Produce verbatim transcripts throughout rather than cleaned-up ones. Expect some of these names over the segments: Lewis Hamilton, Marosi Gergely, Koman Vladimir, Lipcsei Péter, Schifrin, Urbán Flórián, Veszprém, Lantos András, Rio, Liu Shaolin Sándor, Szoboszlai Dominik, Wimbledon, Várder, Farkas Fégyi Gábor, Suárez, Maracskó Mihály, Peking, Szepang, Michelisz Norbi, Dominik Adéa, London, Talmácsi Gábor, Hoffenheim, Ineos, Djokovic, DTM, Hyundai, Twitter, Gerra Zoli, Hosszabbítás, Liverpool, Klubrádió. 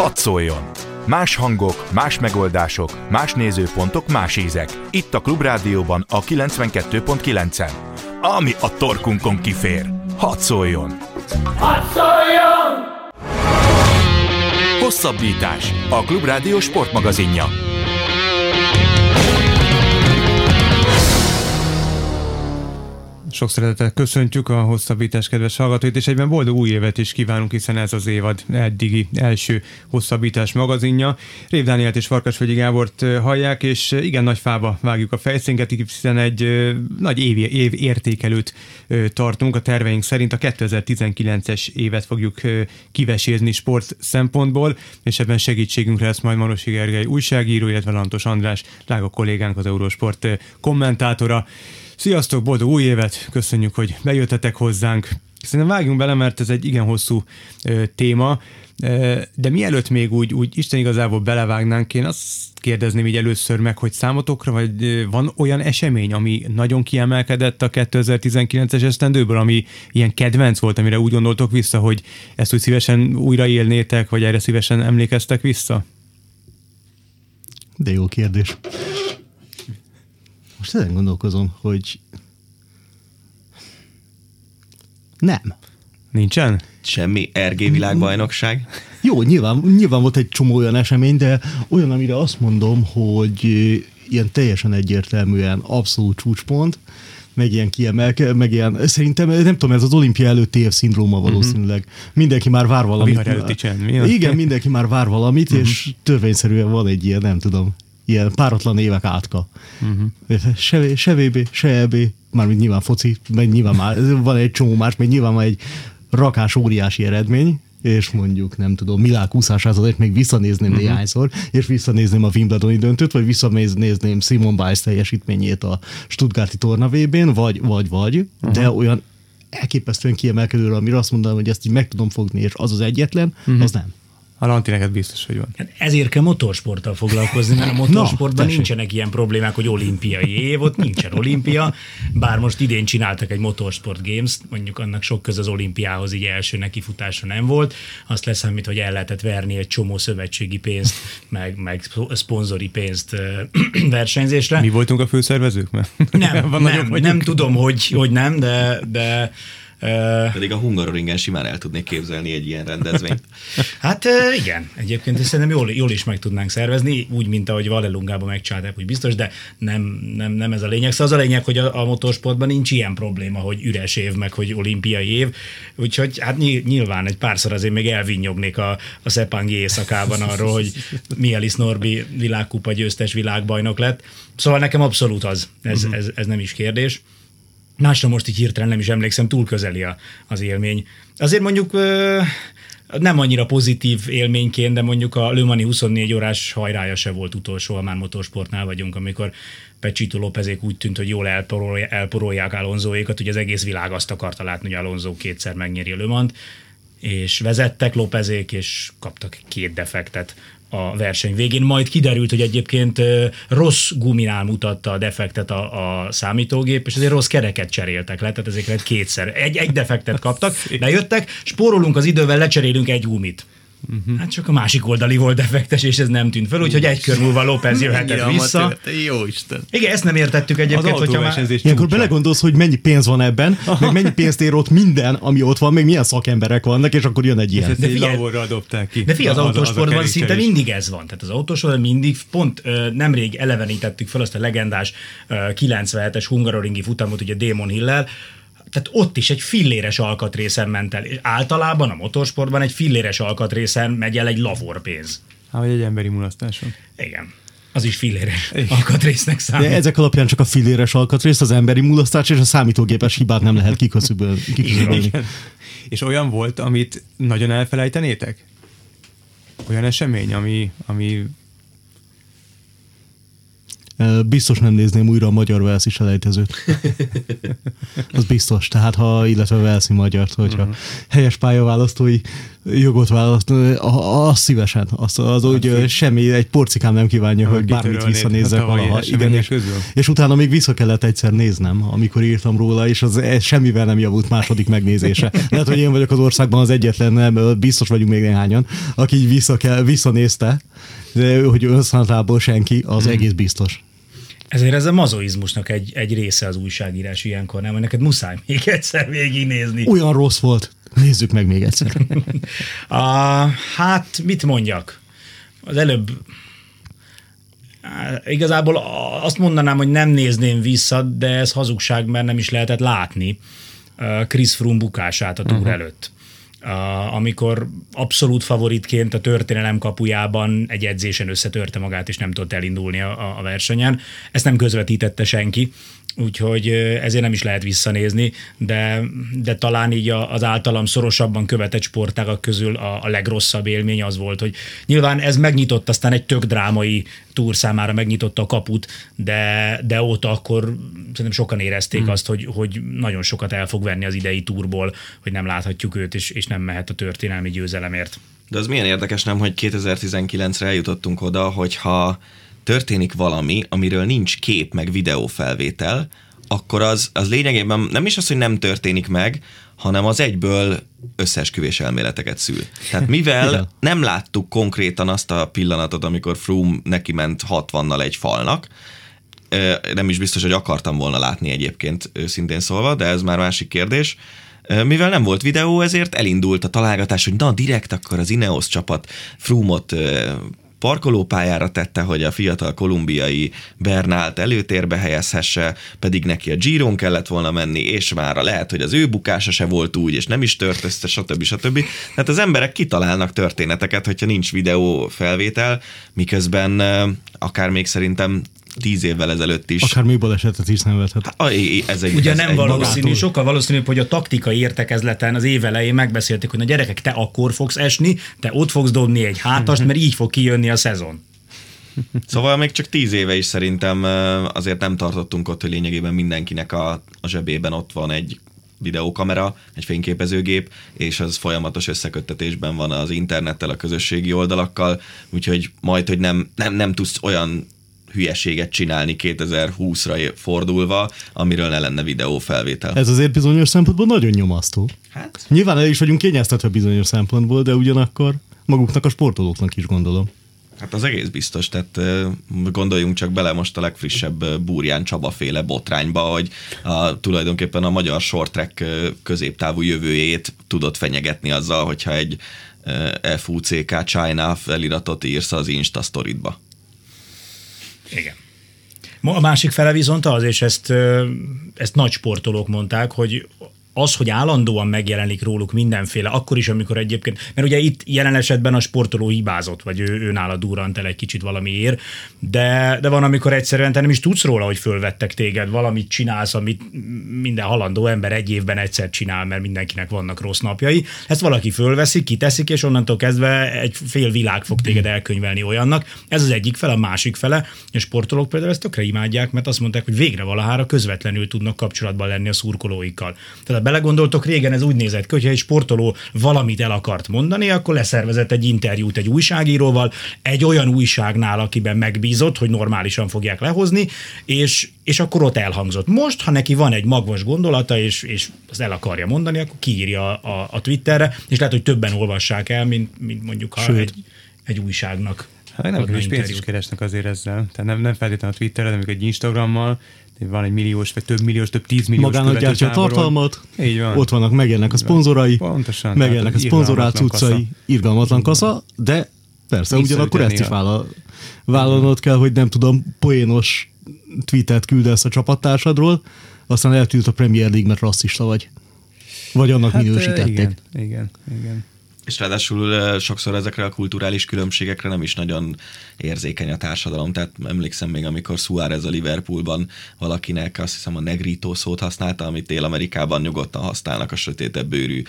Hadd szóljon! Más hangok, más megoldások, más nézőpontok, más ízek. Itt a Klubrádióban a kilencvenkettő pont kilencen. Ami a torkunkon kifér. Hadd szóljon! Hadd szóljon! Hosszabbítás, a Klubrádió sportmagazinja. Sok szeretettel köszöntjük a Hosszabbítás kedves hallgatóit, és egyben boldog új évet is kívánunk, hiszen ez az évad eddigi első Hosszabbítás magazinja. Rév Dánielt és Farkas Fégyi Gábort hallják, és igen nagy fába vágjuk a fejszénket, hiszen egy nagy év, év értékelőt tartunk. A terveink szerint a kétezer-tizenkilences évet fogjuk kivesézni sport szempontból, és ebben segítségünkre lesz majd Marosi Gergely újságíró, illetve Lantos András, drága kollégánk, az Eurosport kommentátora. Sziasztok, boldog új évet, köszönjük, hogy bejöttetek hozzánk. Szerintem vágjunk bele, mert ez egy igen hosszú ö, téma, ö, de mielőtt még úgy, úgy Isten igazából belevágnánk, én azt kérdezném így először meg, hogy számotokra, vagy ö, van olyan esemény, ami nagyon kiemelkedett a kétezer-tizenkilences esztendőből, ami ilyen kedvenc volt, amire úgy gondoltok vissza, hogy ezt úgy szívesen újraélnétek, vagy erre szívesen emlékeztek vissza? De jó kérdés. Most ezen gondolkozom, hogy nem. Nincsen? Semmi er gé világbajnokság. Jó, nyilván, nyilván volt egy csomó olyan esemény, de olyan, amire azt mondom, hogy ilyen teljesen egyértelműen abszolút csúcspont, meg ilyen kiemelke, meg ilyen, szerintem, nem tudom, ez az olimpia előtti év szindróma valószínűleg. Uh-huh. Mindenki már vár valamit. A vihar előtti csend, mi? Igen, mindenki már vár valamit, uh-huh. És törvényszerűen van egy ilyen, nem tudom, ilyen páratlan évek átka. Uh-huh. Se, se vé bé, se é bé, mármint nyilván foci, meg nyilván már, van egy csomó más, meg nyilván van egy rakás óriási eredmény, és mondjuk, nem tudom, Milák úszását még visszanézném uh-huh. néhányszor, és visszanézném a Wimbledoni döntőt, vagy visszanézném Simone Biles teljesítményét a Stuttgarti torna vé bén, vagy, vagy, vagy, uh-huh. de olyan elképesztően kiemelkedőre, amire azt mondanám, hogy ezt így meg tudom fogni, és az az egyetlen, uh-huh. az nem. A Lanti neked biztos, hogy van. Ezért kell motorsporttal foglalkozni, mert a motorsportban no, nincsenek ilyen problémák, hogy olimpiai év, ott nincsen olimpia, bár most idén csináltak egy motorsport games-t, mondjuk annak sok köz az olimpiához így első nekifutása nem volt, azt leszámít, hogy el lehetett verni egy csomó szövetségi pénzt, meg, meg szponzori pénzt versenyzésre. Mi voltunk a főszervezők? Mert nem, van nem, nem tudom, hogy, hogy nem, de... de pedig a hungaroringen simán el tudnék képzelni egy ilyen rendezvényt. Hát igen, egyébként szerintem jól, jól is meg tudnánk szervezni, úgy, mint ahogy Vallelungában megcsinálták, úgy biztos, de nem, nem, nem ez a lényeg. Szóval az a lényeg, hogy a, a motorsportban nincs ilyen probléma, hogy üres év, meg hogy olimpiai év, úgyhogy hát nyilván egy párszor azért még elvinnyognék a, a szepangi éjszakában arról, hogy Michelisz Norbi világkupa győztes világbajnok lett. Szóval nekem abszolút az, ez, uh-huh. ez, ez nem is kérdés. Másra most így hirtelen nem is emlékszem, túl közeli a, az élmény. Azért mondjuk ö, nem annyira pozitív élményként, de mondjuk a Le Mans huszonnégy órás hajrája se volt utolsó, ha már motorsportnál vagyunk, amikor Pechito Lópezék úgy tűnt, hogy jól elporolja, elporolják Alonsoékat, hogy az egész világ azt akarta látni, hogy Alonso kétszer megnyeri a Le Mans-t, és vezettek Lópezék, és kaptak két defektet a verseny végén. Majd kiderült, hogy egyébként rossz guminál mutatta a defektet a, a számítógép, és azért rossz kereket cseréltek le, tehát ezért kétszer. Egy, egy defektet kaptak, bejöttek, spórolunk az idővel, lecserélünk egy gumit. Uh-huh. Hát csak a másik oldali volt defektes, és ez nem tűnt fel, úgyhogy egy kör múlva López jöhetett vissza. Jó Isten. Igen, ezt nem értettük egyébként, hogyha már... Ilyenkor belegondolsz, hogy mennyi pénz van ebben, meg mennyi pénzt ér ott minden, ami ott van, még milyen szakemberek vannak, és akkor jön egy ilyen. De figyelj, ki. De figyelj, az autósportban szinte mindig ez van. Tehát az autósportban mindig, pont nemrég elevenítettük fel azt a legendás kilencvenhetes hungaroringi futamot, ugye Demon Hill-lel. Tehát ott is egy filléres alkatrészen ment el, és általában a motorsportban egy filléres alkatrészen megy el egy lavorpénz. Hát, vagy egy emberi mulasztáson. Igen. Az is filléres alkatrésznek számít. De ezek alapján csak a filléres alkatrészt, az emberi mulasztás és a számítógépes hibát nem lehet kiküszöbölni. És olyan volt, amit nagyon elfelejtenétek? Olyan esemény, ami... ami... Biztos nem nézném újra a magyar velszi selejtezőt. Az biztos. Tehát, ha, illetve velszi magyart, hogyha uh-huh. helyes pályaválasztói jogot választ, azt szívesen. Azt, az úgy hát, semmi, egy porcikám nem kívánja, hogy bármit visszanézzek valaha. Igen, és, és utána még vissza kellett egyszer néznem, amikor írtam róla, és az semmivel nem javult második megnézése. Lehet, hogy én vagyok az országban az egyetlen, nem, biztos vagyunk még néhányan, aki így vissza kell, visszanézte, de hogy önszántából senki, az hmm. egész biztos. Ezért ez a mazoizmusnak egy, egy része az újságírás ilyenkor, nem? Neked muszáj még egyszer végignézni. Olyan rossz volt. Nézzük meg még egyszer. a, hát, mit mondjak? Az előbb igazából azt mondanám, hogy nem nézném vissza, de ez hazugság, mert nem is lehetett látni Chris Froome bukását a túr uh-huh. előtt. Uh, amikor abszolút favoritként a történelem kapujában egy edzésen összetörte magát, és nem tudott elindulni a, a versenyen. Ezt nem közvetítette senki, úgyhogy ezért nem is lehet visszanézni, de, de talán így az általam szorosabban követett sportágak közül a, a legrosszabb élmény az volt, hogy nyilván ez megnyitott, aztán egy tök drámai túr számára megnyitotta a kaput, de, de óta akkor szerintem sokan érezték mm. azt, hogy, hogy nagyon sokat el fog venni az idei túrból, hogy nem láthatjuk őt, és, és nem mehet a történelmi győzelemért. De az milyen érdekes, nem, hogy kétezer-tizenkilencre eljutottunk oda, hogyha történik valami, amiről nincs kép meg videófelvétel, akkor az, az lényegében nem is az, hogy nem történik meg, hanem az egyből összeesküvés elméleteket szül. Tehát mivel nem láttuk konkrétan azt a pillanatot, amikor Froome neki ment hatvannal egy falnak, nem is biztos, hogy akartam volna látni egyébként, szintén szólva, de ez már másik kérdés. Mivel nem volt videó, ezért elindult a találgatás, hogy na, direkt akkor az Ineos csapat Froome-ot parkolópályára tette, hogy a fiatal kolumbiai Bernát előtérbe helyezhesse, pedig neki a Giron kellett volna menni, és már lehet, hogy az ő bukása se volt úgy, és nem is tört össze, stb. stb. Tehát az emberek kitalálnak történeteket, hogyha nincs videó felvétel, miközben akár még szerintem tíz évvel ezelőtt is. Akár még balesetet is nevethet. Ez egy, ugye ez nem egy valószínű, magától. Sokkal valószínűbb, hogy a taktikai értekezleten az év elején megbeszélték, hogy a gyerekek, te akkor fogsz esni, te ott fogsz dobni egy hátast, mert így fog kijönni a szezon. Szóval még csak tíz éve is szerintem azért nem tartottunk ott, hogy lényegében mindenkinek a, a zsebében ott van egy videókamera, egy fényképezőgép, és az folyamatos összeköttetésben van az internettel, a közösségi oldalakkal, úgyhogy majd, hogy nem, nem, nem tudsz olyan hülyeséget csinálni kétezer-húszra fordulva, amiről ne lenne videófelvétel. Ez azért bizonyos szempontból nagyon nyomasztó. Hát? Nyilván el is vagyunk kényeztetve bizonyos szempontból, de ugyanakkor maguknak, a sportolóknak is gondolom. Hát az egész biztos, tehát gondoljunk csak bele most a legfrissebb Burján Csaba féle botrányba, hogy a, tulajdonképpen a magyar short track középtávú jövőjét tudott fenyegetni azzal, hogyha egy ef u cé ká China feliratot írsz az Insta sztoridba. Igen. A másik fele viszont az, és ezt, ezt nagy sportolók mondták, hogy az, hogy állandóan megjelenik róluk mindenféle, akkor is, amikor egyébként, mert ugye itt jelen esetben a sportoló hibázott, vagy ő, ő nála durrant el egy kicsit valamiért, de, de van, amikor egyszerűen te nem is tudsz róla, hogy fölvettek téged, valamit csinálsz, amit minden halandó ember egy évben egyszer csinál, mert mindenkinek vannak rossz napjai. Ezt valaki fölveszi, kiteszik, és onnantól kezdve egy fél világ fog téged elkönyvelni olyannak. Ez az egyik fele, a másik fele, a sportolók például ezt tökre imádják, mert azt mondták, hogy végre valahára közvetlenül tudnak kapcsolatban lenni a szurkolóikkal. Tehát belegondoltok, régen ez úgy nézett ki, hogyha egy sportoló valamit el akart mondani, akkor leszervezett egy interjút egy újságíróval, egy olyan újságnál, akiben megbízott, hogy normálisan fogják lehozni, és, és akkor ott elhangzott. Most, ha neki van egy magvas gondolata, és, és azt el akarja mondani, akkor kiírja a, a Twitterre, és lehet, hogy többen olvassák el, mint, mint mondjuk ha egy, egy újságnak. Hát nem, és pénzt is keresnek azért ezzel. Tehát nem, nem feltétlenül a Twitterre, de mondjuk egy Instagrammal, van egy milliós, vagy több milliós, több tízmilliós követő táboron. Magának gyártja a tartalmat, van. Ott vannak, megjelennek a szponzorai, pontosan, megjelennek a szponzorált utcai, irgalmatlan kasza, de persze Viszont ugyanakkor ezt is vállal, vállalnod kell, hogy nem tudom, poénos tweetet küldesz a csapattársadról, aztán eltűnt a Premier League, mert rasszista vagy. Vagy annak hát, minősítették. Igen, igen, igen. És ráadásul sokszor ezekre a kulturális különbségekre nem is nagyon érzékeny a társadalom. Tehát emlékszem még, amikor Suárez a Liverpoolban valakinek azt hiszem a negrító szót használta, amit Dél-Amerikában nyugodtan használnak a sötétebb bőrű,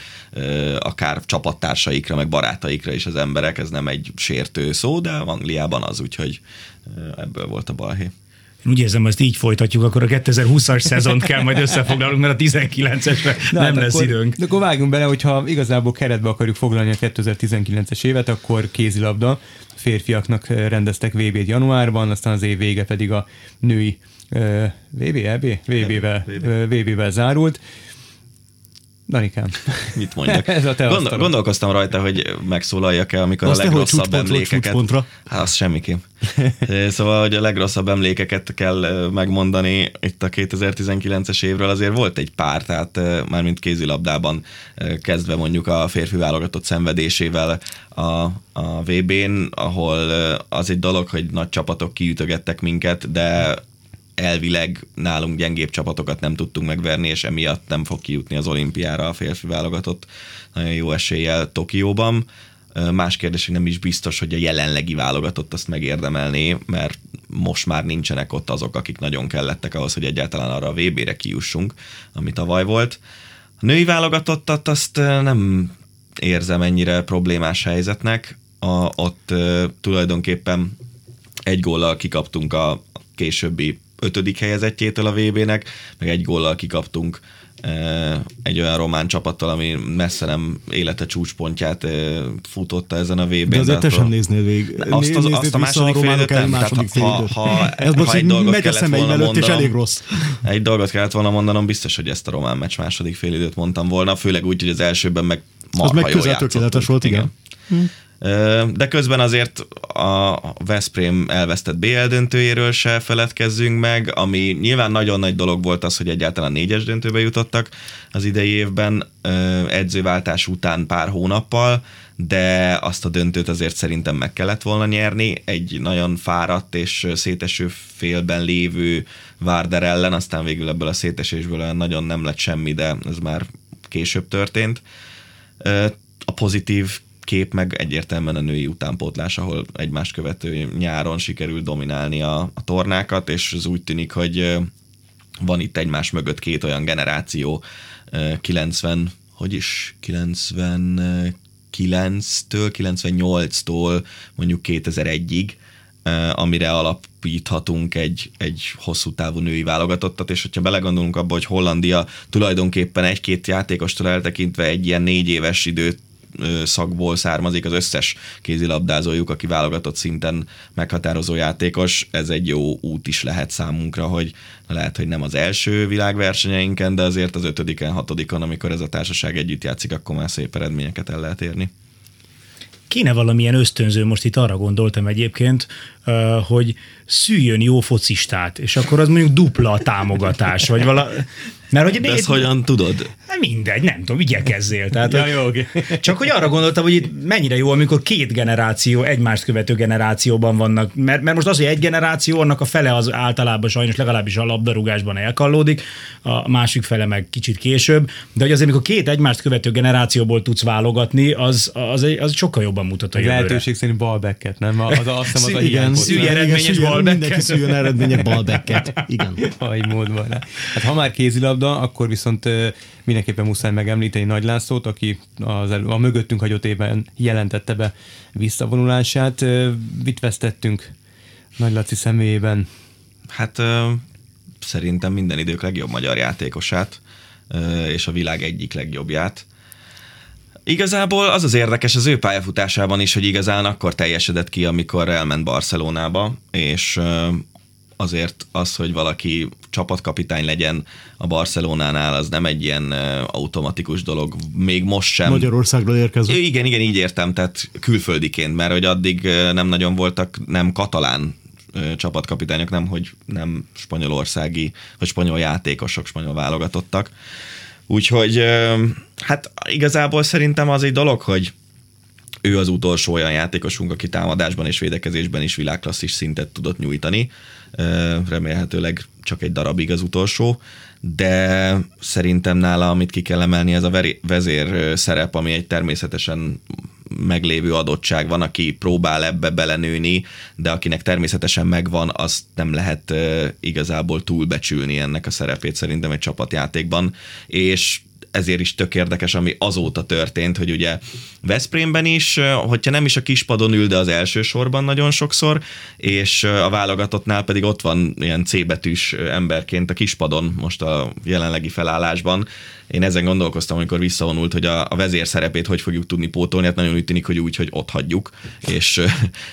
akár csapattársaikra, meg barátaikra is az emberek. Ez nem egy sértő szó, de Angliában az, úgyhogy ebből volt a balhé. Én úgy érzem, hogy ezt így folytatjuk, akkor a kétezer-húszas szezont kell majd összefoglalnunk, mert a tizenkilencesre nem hát lesz akkor, időnk. De akkor vágjunk bele, hogyha igazából keretbe akarjuk foglalni a kétezer-tizenkilences évet, akkor kézilabda férfiaknak rendeztek vé bét januárban, aztán az év vége pedig a női vé bé, vé bé-vel zárult. Danikám. Mit mondjak? Ez a te Gondol, gondolkoztam rajta, hogy megszólaljak-e, amikor azt a legrosszabb emlékeket... Hát, az semmiképp. Szóval, hogy a legrosszabb emlékeket kell megmondani itt a kétezer-tizenkilences évről, azért volt egy pár, tehát mármint kézilabdában kezdve mondjuk a férfi válogatott szenvedésével a, a vé bén, ahol az egy dolog, hogy nagy csapatok kiütögettek minket, de elvileg nálunk gyengébb csapatokat nem tudtunk megverni, és emiatt nem fog kijutni az olimpiára a férfi válogatott nagyon jó eséllyel Tokióban. Más kérdés, hogy nem is biztos, hogy a jelenlegi válogatott azt megérdemelné, mert most már nincsenek ott azok, akik nagyon kellettek ahhoz, hogy egyáltalán arra a vé bére kijussunk, ami tavaly volt. A női válogatottat azt nem érzem ennyire problémás helyzetnek. A, ott tulajdonképpen egy góllal kikaptunk a későbbi ötödik helyezettjétől a vé bének, meg egy góllal kikaptunk egy olyan román csapattal, ami messze nem élete csúcspontját futotta ezen a vé bén. De azért te sem néznél végig. Azt, az, azt a második félidőt nem. Ha, ha, Ez ha egy dolgot kellett volna mondanom, elég rossz. egy dolgot kellett volna mondanom, biztos, hogy ezt a román meccs második félidőt mondtam volna, főleg úgy, hogy az elsőben meg marha jól játszottunk. Az meg közel tökéletes volt, igen. igen. Hm. De közben azért a Veszprém elvesztett bé el döntőjéről se feledkezzünk meg, ami nyilván nagyon nagy dolog volt az, hogy egyáltalán négyes döntőbe jutottak az idei évben edzőváltás után pár hónappal, de azt a döntőt azért szerintem meg kellett volna nyerni. Egy nagyon fáradt és széteső félben lévő Várder ellen, aztán végül ebből a szétesésből nagyon nem lett semmi, de ez már később történt. A pozitív kép meg egyértelműen a női utánpótlás, ahol egymást követő nyáron sikerült dominálni a, a tornákat, és ez úgy tűnik, hogy van itt egymás mögött két olyan generáció, kilencven, hogy is? kilencvenkilenctől, kilencvennyolctól mondjuk kétezer-egyig, amire alapíthatunk egy, egy hosszú távú női válogatottat, és hogyha belegondolunk abba, hogy Hollandia tulajdonképpen egy-két játékostól eltekintve egy ilyen négy éves időt szakból származik az összes kézilabdázójuk, aki válogatott szinten meghatározó játékos. Ez egy jó út is lehet számunkra, hogy lehet, hogy nem az első világversenyeinken, de azért az ötödiken, hatodikon, amikor ez a társaság együtt játszik, akkor már szép eredményeket el lehet érni. Kéne valamilyen ösztönző, most itt arra gondoltam egyébként, hogy szüljön jó focistát, és akkor az mondjuk dupla a támogatás, vagy vala... Mert, hogy de ezt én... hogyan tudod? Mindegy, nem tudom, igyekezzél. Tehát, ja, jó, okay. Csak hogy arra gondoltam, hogy itt mennyire jó, amikor két generáció, egymást követő generációban vannak. Mert, mert most az, hogy egy generáció, annak a fele az általában sajnos legalábbis a labdarúgásban elkallódik, a másik fele meg kicsit később. De hogy azért, amikor két egymást követő generációból tudsz válogatni, az, az, az sokkal jobban mutat a jövőre. Lehetőség szerint balbacket, nem? Az, azt hiszem, az igen, szűj eredményes balbacket. Mindenki szűjön eredményes balbacket. Igen. Aj, mód van. Hát, ha már kézilabda, akkor viszont mindenképpen muszáj megemlíteni Nagy Lászlót, aki az elő, a mögöttünk hagyott évben jelentette be visszavonulását. Mit vesztettünk Nagy Laci személyében? Hát szerintem minden idők legjobb magyar játékosát, és a világ egyik legjobbját. Igazából az az érdekes az ő pályafutásában is, hogy igazán akkor teljesedett ki, amikor elment Barcelonába, és azért az, hogy valaki csapatkapitány legyen a Barcelonánál, az nem egy ilyen automatikus dolog, még most sem. Magyarországról érkezett. Igen, igen, így értem, tehát külföldiként, mert hogy addig nem nagyon voltak nem katalán csapatkapitányok, nem, hogy nem spanyolországi, vagy spanyol játékosok, spanyol válogatottak. Úgyhogy hát igazából szerintem az egy dolog, hogy ő az utolsó olyan játékosunk, aki támadásban és védekezésben is világklasszis szintet tudott nyújtani. Remélhetőleg csak egy darabig az utolsó, de szerintem nála, amit ki kell emelni, ez a vezér szerep, ami egy természetesen meglévő adottság. Van, aki próbál ebbe belenőni, de akinek természetesen megvan, azt nem lehet igazából túlbecsülni ennek a szerepét szerintem egy csapatjátékban, és ezért is tök érdekes, ami azóta történt, hogy ugye Veszprémben is, hogyha nem is a kispadon ül, de az első sorban nagyon sokszor, és a válogatottnál pedig ott van ilyen C-betűs emberként a kispadon most a jelenlegi felállásban. Én ezen gondolkoztam, amikor visszavonult, hogy a, a vezér szerepét hogy fogjuk tudni pótolni, hát nagyon úgy tűnik, hogy úgy, hogy ott hagyjuk, és,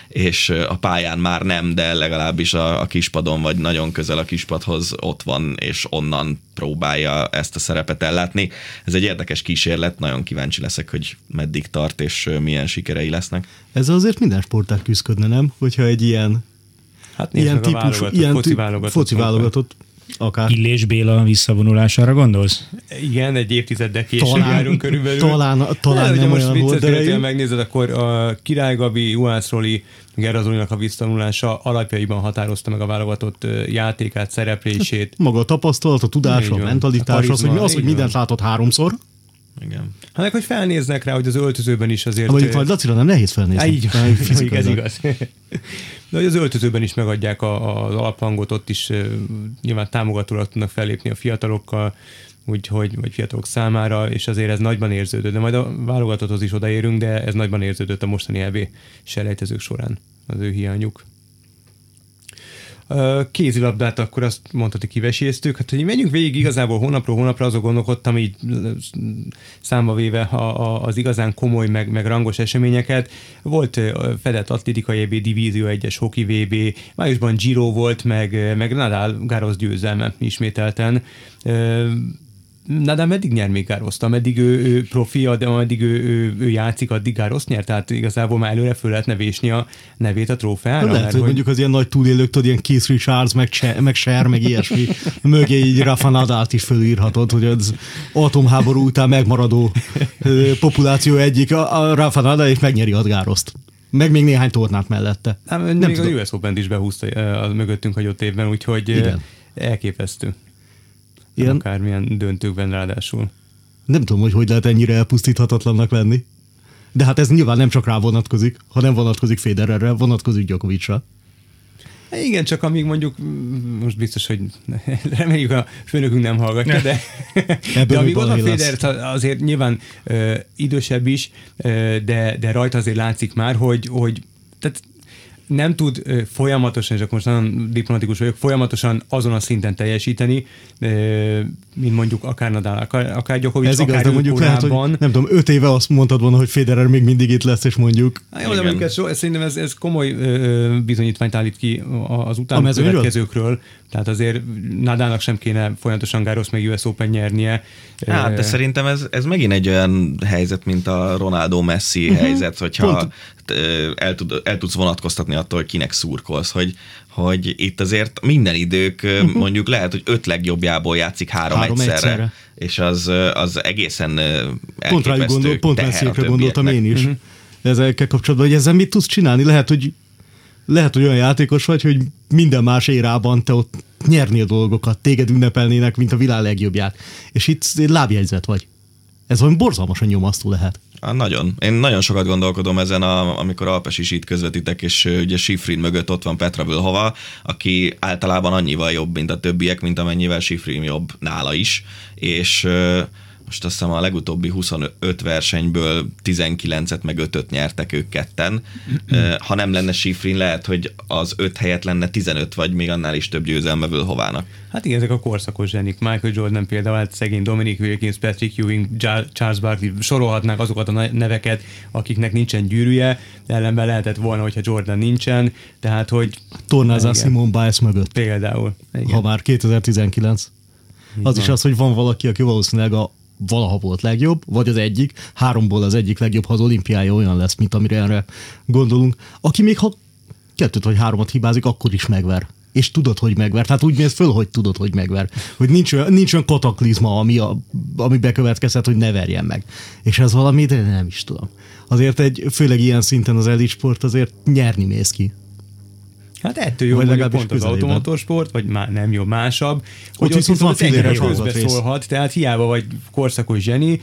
és a pályán már nem, de legalábbis a, a kispadon, vagy nagyon közel a kispadhoz ott van, és onnan próbálja ezt a szerepet ellátni. Ez egy érdekes kísérlet, nagyon kíváncsi leszek, hogy meddig tart, és milyen sikerei lesznek. Ez azért minden sportág küzdködne, nem? Hogyha egy ilyen, hát ilyen típusú, ilyen foci válogatott, foci válogatott akár. Illés Béla visszavonulására gondolsz? Igen, egy évtizedek később járunk körülbelül. Talán, talán de, nem, nem most olyan volt, de én... megnézed, akkor a Király Gabi, Juhász Roli, Gerra Zolinak a visszavonulása alapjaiban határozta meg a válogatott játékát, szereplését. Maga a tapasztalat, a tudás, a mentalitás, az, hogy, az, hogy mindent látott háromszor. Igen. Hát hogy felnéznek rá, hogy az öltözőben is azért... Vagy itt majd Lacira nem nehéz felnézni. Hát, így van, ez igaz. De hogy az öltözőben is megadják a, az alaphangot, ott is nyilván támogatóra tudnak fellépni a fiatalokkal, úgyhogy, vagy fiatalok számára, és azért ez nagyban érződött. De majd a válogatotthoz is odaérünk, de ez nagyban érződött a mostani é bé-selejtezők során, az ő hiányuk. Kézilabdát akkor azt mondhatni kiveséztük, hát hogy menjünk végig igazából hónapról hónapra, azon gondolkodtam így számba véve a, a, az igazán komoly meg, meg rangos eseményeket. Volt fedett atlétikai é bé, divízió egyes hoki vé bé, májusban Giro volt, meg, meg Nadal Gárosz győzelme ismételten. Nadal meddig nyer még Gároszt? Ameddig ő, ő profi, ameddig ő, ő, ő játszik, addig Gároszt nyer? Tehát igazából már előre föl lehetne vésni a nevét a trófeára. Lehet, mert, hogy mondjuk az ilyen nagy túlélők, tudod, ilyen Keith Richards, meg, Cher, meg Cher, meg ilyesmi, mögé így Rafa Nadált is fölírhatod, hogy az atomháború után megmaradó populáció egyik, a Rafa Nadal és megnyeri a Gároszt. Meg még néhány tornát mellette. Hát, nem még tudom. A u es Open-t is behúzta az mögöttünk hagyott évben, úgyhogy igen. Elképesztő. Ilyen? Akármilyen döntőkben ráadásul. Nem tudom, hogy hogy lehet ennyire elpusztíthatatlannak lenni. De hát ez nyilván nem csak rá vonatkozik, hanem vonatkozik Federerre, vonatkozik Djokovicra. Igen, csak amíg mondjuk, most biztos, hogy reméljük a főnökünk nem hallgatja, de, de amíg oda Federer azért nyilván ö, idősebb is, ö, de, de rajta azért látszik már, hogy, hogy tehát nem tud folyamatosan, és akkor most nagyon diplomatikus vagyok, folyamatosan azon a szinten teljesíteni, mint mondjuk akár Nadal, akár, akár Djokovic, ez akár igaz, de mondjuk lehet, hogy nem tudom, öt éve azt mondtad volna, hogy Federer még mindig itt lesz, és mondjuk... Há, jó, de mondjuk ez, szerintem ez, ez komoly bizonyítványt állít ki az utána következőkről. Tehát azért Nadalnak sem kéne folyamatosan Gárosz meg u es Open nyernie. Hát, de szerintem ez, ez megint egy olyan helyzet, mint a Ronaldo-Messi uh-huh. helyzet, hogyha el, tud, el tudsz vonatkoztatni attól, hogy kinek szurkolsz, hogy, hogy itt azért minden idők uh-huh. mondjuk lehet, hogy öt legjobbjából játszik három, három egyszerre, egyszerre, és az, az egészen elképesztő gondol, pont Messiékre gondoltam én is uh-huh. ezekkel kapcsolatban, hogy ezzel mit tudsz csinálni? Lehet, hogy Lehet, hogy olyan játékos vagy, hogy minden más érában te ott nyernél dolgokat, téged ünnepelnének, mint a világ legjobbját. És itt lábjegyzet vagy. Ez olyan borzalmasan nyomasztó lehet. Há, nagyon. Én nagyon sokat gondolkodom ezen, a, amikor Alpes is itt közvetitek, és ugye Schifrin mögött ott van Petra Völhova, aki általában annyival jobb, mint a többiek, mint amennyivel Schifrin jobb nála is. És... most azt hiszem a legutóbbi huszonöt versenyből tizenkilencet meg ötöt nyertek ők ketten. Ha nem lenne Schifrin, lehet, hogy az öt helyett lenne tizenöt, vagy még annál is több győzelme Völhovának. Hát igen, ezek a korszakos zsenik. Michael Jordan például, hát szegény Dominic Wilkins, Patrick Ewing, Charles Barkley, sorolhatnák azokat a neveket, akiknek nincsen gyűrűje, ellenben lehetett volna, hogyha Jordan nincsen, tehát hogy... Tornázás Simone Biles mögött. Például. Igen. Ha már kétezer-tizenkilenc. Igen. Az is az, hogy van valaki, aki valószínűleg a valaha volt legjobb, vagy az egyik, háromból az egyik legjobb, ha az olimpiája olyan lesz, mint amire erre gondolunk, aki még ha kettőt vagy háromat hibázik, akkor is megver. És tudod, hogy megver. Tehát úgy mész föl, hogy tudod, hogy megver. Hogy nincs olyan, nincs olyan kataklizma, ami, a, ami bekövetkezhet, hogy ne verjen meg. És ez valami, de nem is tudom. Azért egy, főleg ilyen szinten az elitsport azért nyerni mész ki. Hát ettől jó, hogy pont az automotorsport, vagy már nem jó, másabb, hogy ott viszont van filéres közbeszólhat, tehát hiába vagy korszakos zseni,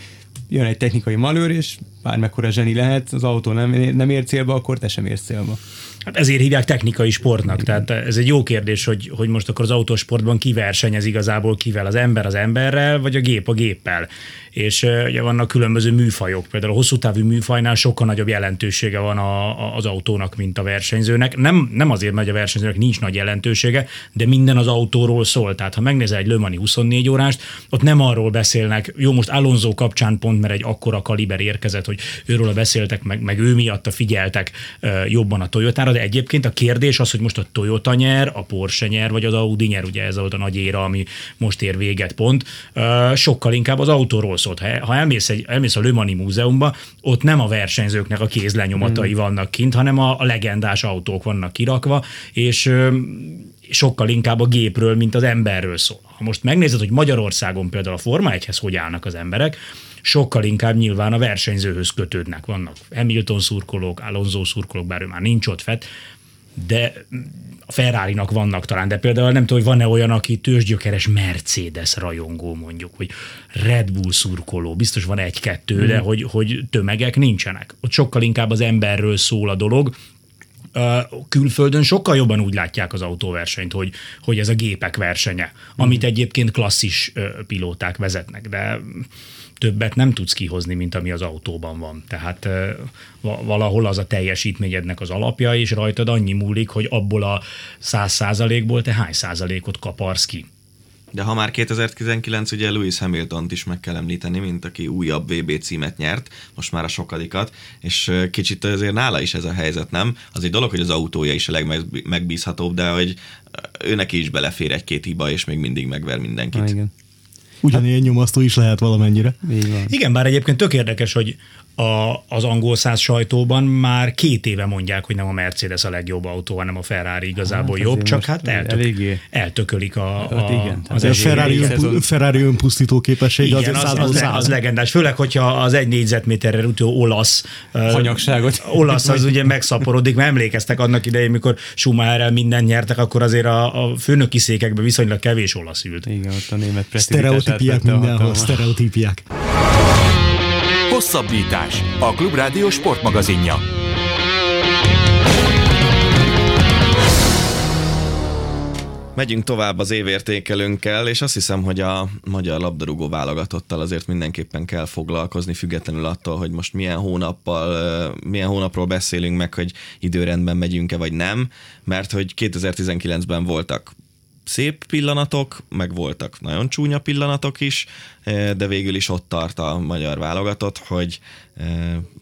jön egy technikai malőr, és bármekkora zseni lehet, az autó nem, nem ér célba, akkor te sem érsz célba. Hát ezért hívják technikai sportnak, tehát ez egy jó kérdés, hogy, hogy most akkor az autósportban ki versenyez igazából kivel, az ember az emberrel, vagy a gép a géppel. És ugye vannak különböző műfajok, például a hosszú távú műfajnál sokkal nagyobb jelentősége van a, a, az autónak, mint a versenyzőnek. Nem, nem azért, mert a versenyzőnek nincs nagy jelentősége, de minden az autóról szól. Tehát ha megnézel egy Le Mans-i huszonnégy órást, ott nem arról beszélnek, jó, most Alonso kapcsán pont, mert egy akkora kaliber érkezett, hogy őről beszéltek, meg, meg ő miatta figyeltek jobban a Toyotára, de egyébként a kérdés az, hogy most a Toyota nyer, a Porsche nyer, vagy az Audi nyer, ugye ez volt a nagy éra, ami most ér véget pont, sokkal inkább az autóról szólt. Ha elmész, egy, elmész a Le Mans-i múzeumba, ott nem a versenyzőknek a kézlenyomatai hmm. vannak kint, hanem a legendás autók vannak kirakva, és sokkal inkább a gépről, mint az emberről szól. Ha most megnézed, hogy Magyarországon például a Forma egyhez hogy állnak az emberek, sokkal inkább nyilván a versenyzőhöz kötődnek. Vannak Hamilton szurkolók, Alonso szurkolók, bár ő már nincs ott fett, de a Ferrarinak vannak talán, de például nem tudom, hogy van-e olyan, aki tőzsgyökeres Mercedes rajongó mondjuk, hogy Red Bull szurkoló, biztos van egy-kettő, mm. de hogy, hogy tömegek nincsenek. Ott sokkal inkább az emberről szól a dolog. Külföldön sokkal jobban úgy látják az autóversenyt, hogy, hogy ez a gépek versenye, amit egyébként klasszis pilóták vezetnek, de többet nem tudsz kihozni, mint ami az autóban van. Tehát valahol az a teljesítményednek az alapja, és rajtad annyi múlik, hogy abból a száz százalékból te hány százalékot kaparsz ki. De ha már kétezer-tizenkilenc, ugye Lewis Hamiltont is meg kell említeni, mint aki újabb vé bé címet nyert, most már a sokadikat, és kicsit azért nála is ez a helyzet, nem? Az egy dolog, hogy az autója is a legmegbízhatóbb, de hogy őnek is belefér egy-két hiba, és még mindig megver mindenkit. Ah, igen. Ugyanilyen nyomasztó is lehet valamennyire. Igen, bár egyébként tök érdekes, hogy a, az angol száz sajtóban már két éve mondják, hogy nem a Mercedes a legjobb autó, hanem a Ferrari igazából hát jobb, csak hát eltök, eléggé... eltökölik a, a, igen, az a Ferrari, önpu, Ferrari önpusztító képessége. Igen, az, az, az legendás. Főleg, hogyha az egy négyzetméterre jutó olasz hanyagságot. Olasz az ugye megszaporodik, mert emlékeztek annak idején, mikor Schumacherrel mindent nyertek, akkor azért a, a főnöki székekben viszonylag kevés olasz ült. Igen, ott a német sztereotípiák mindenhol, sztereotípiák. Hosszabbítás, a Klubrádió sportmagazinja. Megyünk tovább az évértékelőnkkel, és azt hiszem, hogy a magyar labdarúgó válogatottal azért mindenképpen kell foglalkozni, függetlenül attól, hogy most milyen hónappal, milyen hónapról beszélünk meg, hogy időrendben megyünk-e vagy nem, mert hogy kétezer-tizenkilencben voltak szép pillanatok, meg voltak nagyon csúnya pillanatok is, de végül is ott tart a magyar válogatott, hogy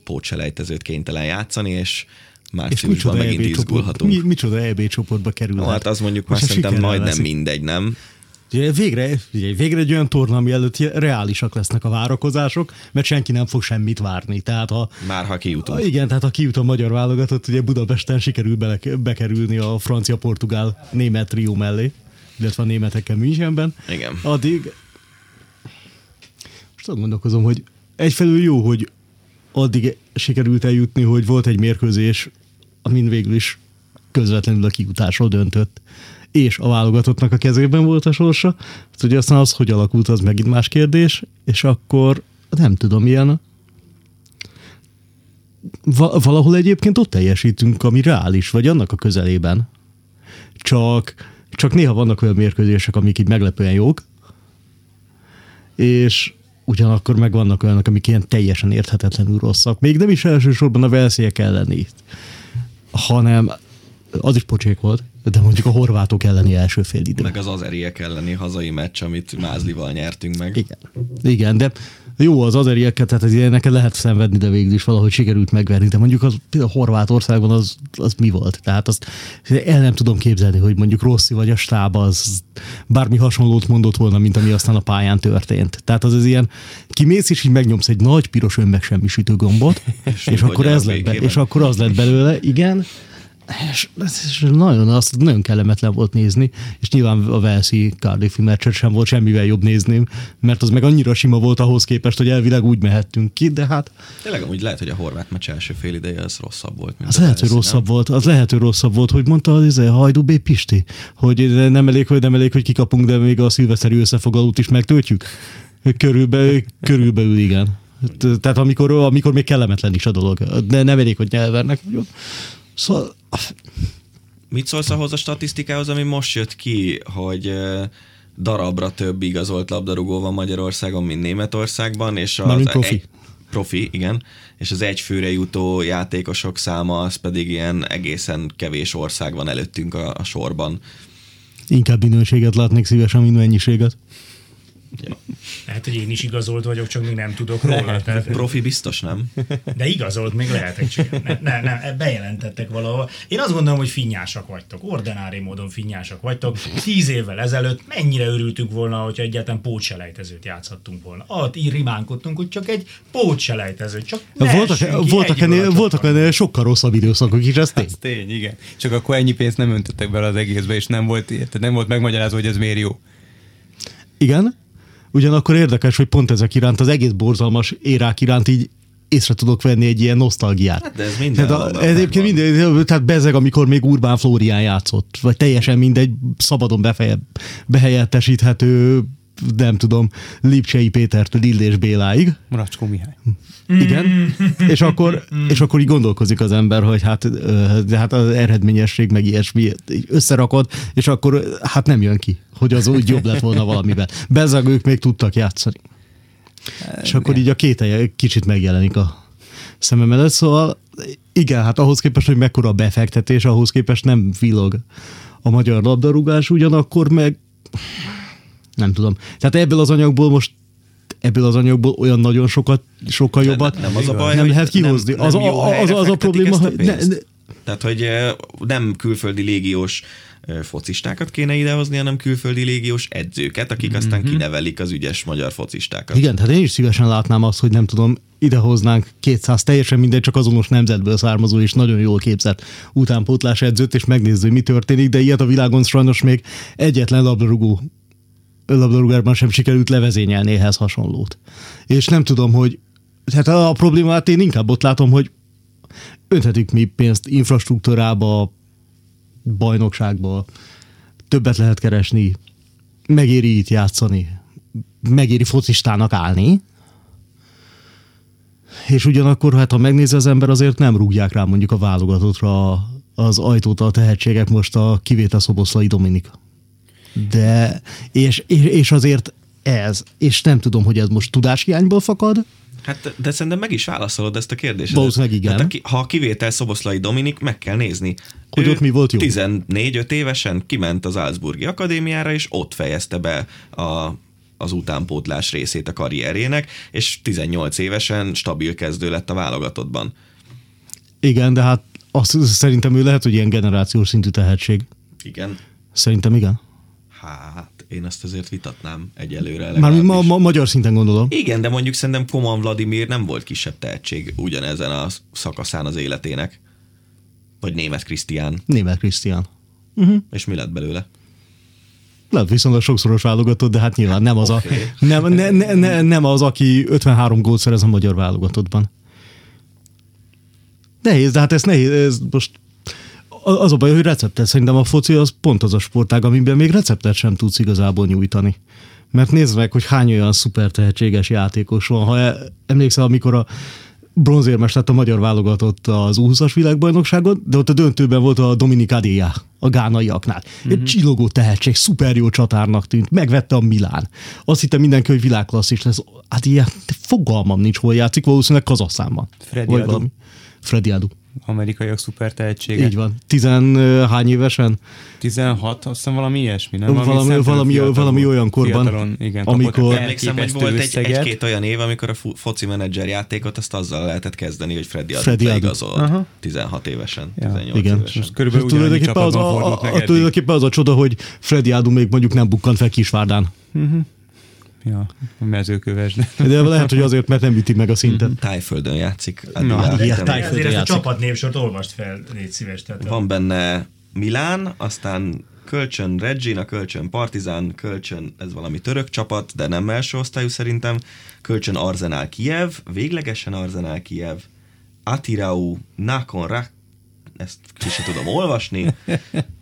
pótselejtezőt kénytelen játszani, és márciusban megint izgulhatunk. Mi, micsoda é bé csoportba kerülhet? No, hát az mondjuk már szerintem majdnem lesz. Mindegy, nem? Végre, végre egy olyan torna, ami előtt reálisak lesznek a várakozások, mert senki nem fog semmit várni. Tehát ha, már ha kijutunk. Igen, tehát ha kijut a magyar válogatott, ugye Budapesten sikerül bele, bekerülni a francia-portugál-német trió mellé, illetve a németekkel Münchenben. Igen. Addig most azt gondolkozom, hogy egyfelől jó, hogy addig sikerült eljutni, hogy volt egy mérkőzés, amin végül is közvetlenül a kijutásról döntött, és a válogatottnak a kezében volt a sorsa. Hát ugye aztán az, hogy alakult, az megint más kérdés, és akkor nem tudom, ilyen Va- valahol egyébként ott teljesítünk, ami reális, vagy annak a közelében. Csak, csak néha vannak olyan mérkőzések, amik így meglepően jók, és ugyanakkor meg vannak olyanok, amik ilyen teljesen érthetetlenül rosszak. Még nem is elsősorban a velsziek elleni, hanem az is pocsék volt, de mondjuk a horvátok elleni első fél idő. Meg az azeriek elleni hazai meccs, amit Mázlival nyertünk meg. Igen, Igen de jó az azerieket, tehát az ilyeneket lehet szenvedni, de végül is valahogy sikerült megverni, de mondjuk az, a Horvátországban az, az mi volt? Tehát azt el nem tudom képzelni, hogy mondjuk Rossi vagy a stáb az bármi hasonlót mondott volna, mint ami aztán a pályán történt. Tehát az az ilyen, kimész és így megnyomsz egy nagy piros önmegsemmisítő gombot, és, és, akkor ez lett be, és akkor az lett belőle, igen, és, és nagyon, az, nagyon kellemetlen volt nézni, és nyilván a walesi Cardiffi meccset sem volt semmivel jobb nézni, mert az meg annyira sima volt ahhoz képest, hogy elvileg úgy mehettünk ki, de hát... Tényleg úgy lehet, hogy a horvát meccs első fél ideje az rosszabb volt. Mint az lehet, hogy rosszabb volt, az lehet, hogy rosszabb volt, hogy mondta az izé, Hajdú B. Pisti, hogy nem elég, hogy nem elég, hogy kikapunk, de még a szilveszteri összefoglalót is megtöltjük. Körülbelül, körülbelül igen. Tehát amikor, amikor még kellemetlen is a dolog. Ne, ne vegyék, hogy nyelvernek. Szóval... Mit szólsz ahhoz a statisztikához, ami most jött ki, hogy darabra több igazolt labdarúgó van Magyarországon, mint Németországban, és az... Mármint profi. Egy, profi, igen. És az egyfőre jutó játékosok száma, az pedig ilyen egészen kevés ország van előttünk a, a sorban. Inkább minőséget látnék szívesen, mint mennyiséget. Ja. Lehet, hogy én is igazolt vagyok, csak még nem tudok róla. Lehet, tehát... Profi biztos nem. De igazolt még lehetek csak. Nem, nem, nem, bejelentettek valahol. Én azt gondolom, hogy finnyásak vagytok. Ordinári módon finnyásak vagytok. Tíz évvel ezelőtt mennyire örültünk volna, hogyha egyáltalán pótselejtezőt játszhattunk volna. Ott így rimánkodtunk, hogy csak egy pótselejtező. Csak voltak voltak, ennél, voltak ennél sokkal rosszabb időszakok is, ez tény. Ez tény, igen. Csak akkor ennyi pénzt nem öntöttek bele az egészbe, és nem volt, nem volt megmagyarázva, hogy ez miért jó. Igen. Ugyanakkor érdekes, hogy pont ezek iránt, az egész borzalmas érák iránt így észre tudok venni egy ilyen nosztalgiát. Hát de ez minden. Tehát, a, ez egyébként minden, tehát bezeg, amikor még Urbán Flórián játszott, vagy teljesen mindegy, szabadon befeje, behelyettesíthető, nem tudom, Lipcsei Pétertől Illés Béláig. Maracskó Mihály. Igen. Mm. És, akkor, mm. és akkor így gondolkozik az ember, hogy hát, de hát az eredményesség meg ilyesmi összerakod, és akkor hát nem jön ki, hogy az úgy jobb lett volna valamiben. Bezzeg ők még tudtak játszani. És akkor így a kételje kicsit megjelenik a szemem előtt, szóval igen, hát ahhoz képest, hogy mekkora a befektetés, ahhoz képest nem villog a magyar labdarúgás, ugyanakkor meg nem tudom. Tehát ebből az anyagból most ebből az anyagból olyan nagyon sokat, sokkal jobbat nem, nem, az a baj, nem lehet kihozni. Nem, nem az, a, az, az a probléma, hogy... Ne, ne. Tehát, hogy nem külföldi légiós focistákat kéne idehozni, hanem külföldi légiós edzőket, akik mm-hmm. aztán kinevelik az ügyes magyar focistákat. Igen, hát én is szívesen látnám azt, hogy nem tudom, idehoznánk kétszáz teljesen mindegy, csak azonos nemzetből származó és nagyon jól képzett utánpótlás edzőt, és megnézzük, mi történik, de ilyet a világon sajnos még egyetlen labdarúgó labdarúgásban sem sikerült levezényelni ehhez hasonlót. És nem tudom, hogy hát a problémát én inkább ott látom, hogy öntetünk mi pénzt infrastruktúrába, bajnokságba, többet lehet keresni, megéri itt játszani, megéri focistának állni, és ugyanakkor, hát ha megnézi az ember, azért nem rúgják rá mondjuk a válogatottra az ajtót a tehetségek, most a kivétel Szoboszlai Dominika. De, és, és azért ez, és nem tudom, hogy ez most tudáshiányból fakad. Hát, de szerintem meg is válaszolod ezt a kérdést. Valószínűleg igen. Hát a, ha a kivétel Szoboszlai Dominik, meg kell nézni. Hogy ott mi volt jó? tizennégy-öt évesen kiment az Salzburgi Akadémiára, és ott fejezte be a, az utánpótlás részét a karrierjének, és tizennyolc évesen stabil kezdő lett a válogatottban. Igen, de hát azt szerintem ő lehet, hogy ilyen generációs szintű tehetség. Igen. Szerintem igen. Hát, én ezt azért vitatnám egyelőre. Mármint ma, ma, magyar szinten gondolom. Igen, de mondjuk szerintem Koman Vladimir nem volt kisebb tehetség ugyanezen a szakaszán az életének. Vagy Németh Krisztián. Németh Krisztián. Uh-huh. És mi lett belőle? Lehet viszont a sokszoros válogatott, de hát nyilván nem az, okay. a, nem, ne, ne, ne, nem az aki ötvenhárom gólt szerez a magyar válogatottban. Nehéz, de hát ez nehéz, ez most... Az a baj, hogy receptet. Szerintem a foci az pont az a sportág, amiben még receptet sem tudsz igazából nyújtani. Mert nézd meg, hogy hány olyan szuper tehetséges játékos van. Ha emlékszel, amikor a bronzérmes lett a magyar válogatott az U húszas világbajnokságon, de ott a döntőben volt a Dominik Adéa, a gánaiaknál. Uh-huh. Egy csillogó tehetség, szuper jó csatárnak tűnt, megvette a Milán. Azt hittem mindenki, hogy világklasszis lesz. Hát ilyen fogalmam nincs, hol játszik, valószínűleg Kazahsztánban. Fredi Adu. Fredi Adu. Amerikaiak szuper tehetsége. Így van. Tizen hány évesen? tizenhat, azt hiszem valami ilyesmi, nem? Valami, valami, valami olyan korban, fiatalon, igen, amikor... Emlékszem, hogy volt egy, egy-két olyan év, amikor a foci menedzser játékot azt azzal lehetett kezdeni, hogy Fredi Adut leigazolt. tizenhat évesen, ja. tizennyolc igen. évesen. Most körülbelül ugyanannyi csapatban fordult meg eddig. Tulajdonképpen az a csoda, hogy Fredi Adut még mondjuk nem bukkant fel Kisvárdán. Mhm. Ja, a mezőköves. De lehet, hogy azért, mert nem ütik meg a szintet. Mm-hmm. Tájföldön játszik. Hát no, hát, igen, tájföldön azért játszik. Ezt a csapatnévsort olvast fel, légy szíves. Tehát van a... benne Milán, aztán kölcsön Reggina, kölcsön Partizán, kölcsön, ez valami török csapat, de nem első osztályú szerintem, kölcsön Arzenál Kijev, véglegesen Arzenál Kijev, Atirau, Nakon Rak, ezt ki sem tudom olvasni,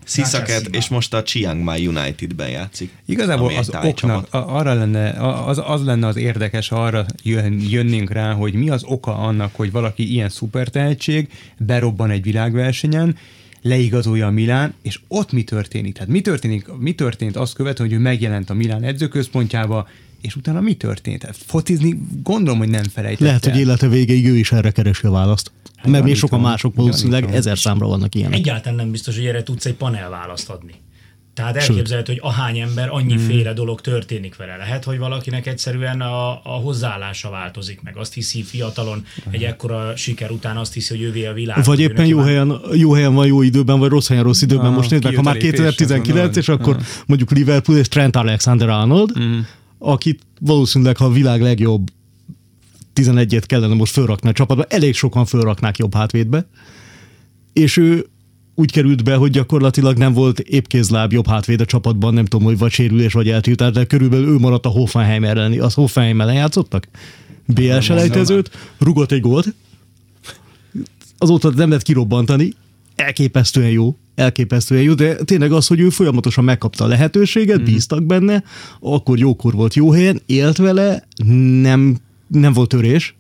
Sziszakert, és most a Chiang Mai United-ben játszik. Igazából az oknak, arra lenne, az, az lenne az érdekes, ha arra jön, jönnénk rá, hogy mi az oka annak, hogy valaki ilyen szuper tehetség, berobban egy világversenyen, leigazolja a Milán, és ott mi történik? Tehát mi történik, mi történt azt követően, hogy ő megjelent a Milán edzőközpontjába, és utána mi történt? Hát focizni gondolom, hogy nem felejtette. Lehet, hogy élete végéig ő is erre keresi a választ. Hát mert még sokan mások valószínűleg ezer számra vannak ilyenek. Egyáltalán nem biztos, hogy erre tudsz egy panel választ adni. Tehát elképzelhető, hogy ahány ember, annyiféle hmm. dolog történik vele. Lehet, hogy valakinek egyszerűen a, a hozzáállása változik meg. Azt hiszi fiatalon, egy ekkora siker után azt hiszi, hogy ővé a világ. Vagy éppen jó helyen, jó helyen van jó időben, vagy rossz helyen rossz időben. Aha, most nézd meg, ha már kétezer-tizenkilenc, és akkor aha. mondjuk Liverpool és Trent Alexander-Arnold, hmm. akit valószínűleg, ha a világ legjobb tizenegyet kellene most fölrakni a csapatba, elég sokan fölraknák jobb hátvédbe, és ő úgy került be, hogy gyakorlatilag nem volt épkézláb jobb hátvéd a csapatban, nem tudom, hogy vagy sérülés, vagy eltiltás, de körülbelül ő maradt a Hoffenheim elleni. Az Hoffenheim ellen játszottak? bé el-selejtezőt, rugott egy gólt, azóta nem lehet kirobbantani, elképesztően jó, elképesztően jó, de tényleg az, hogy ő folyamatosan megkapta a lehetőséget, mm. bíztak benne, akkor jókor volt jó helyen, élt vele, nem Nem volt törés,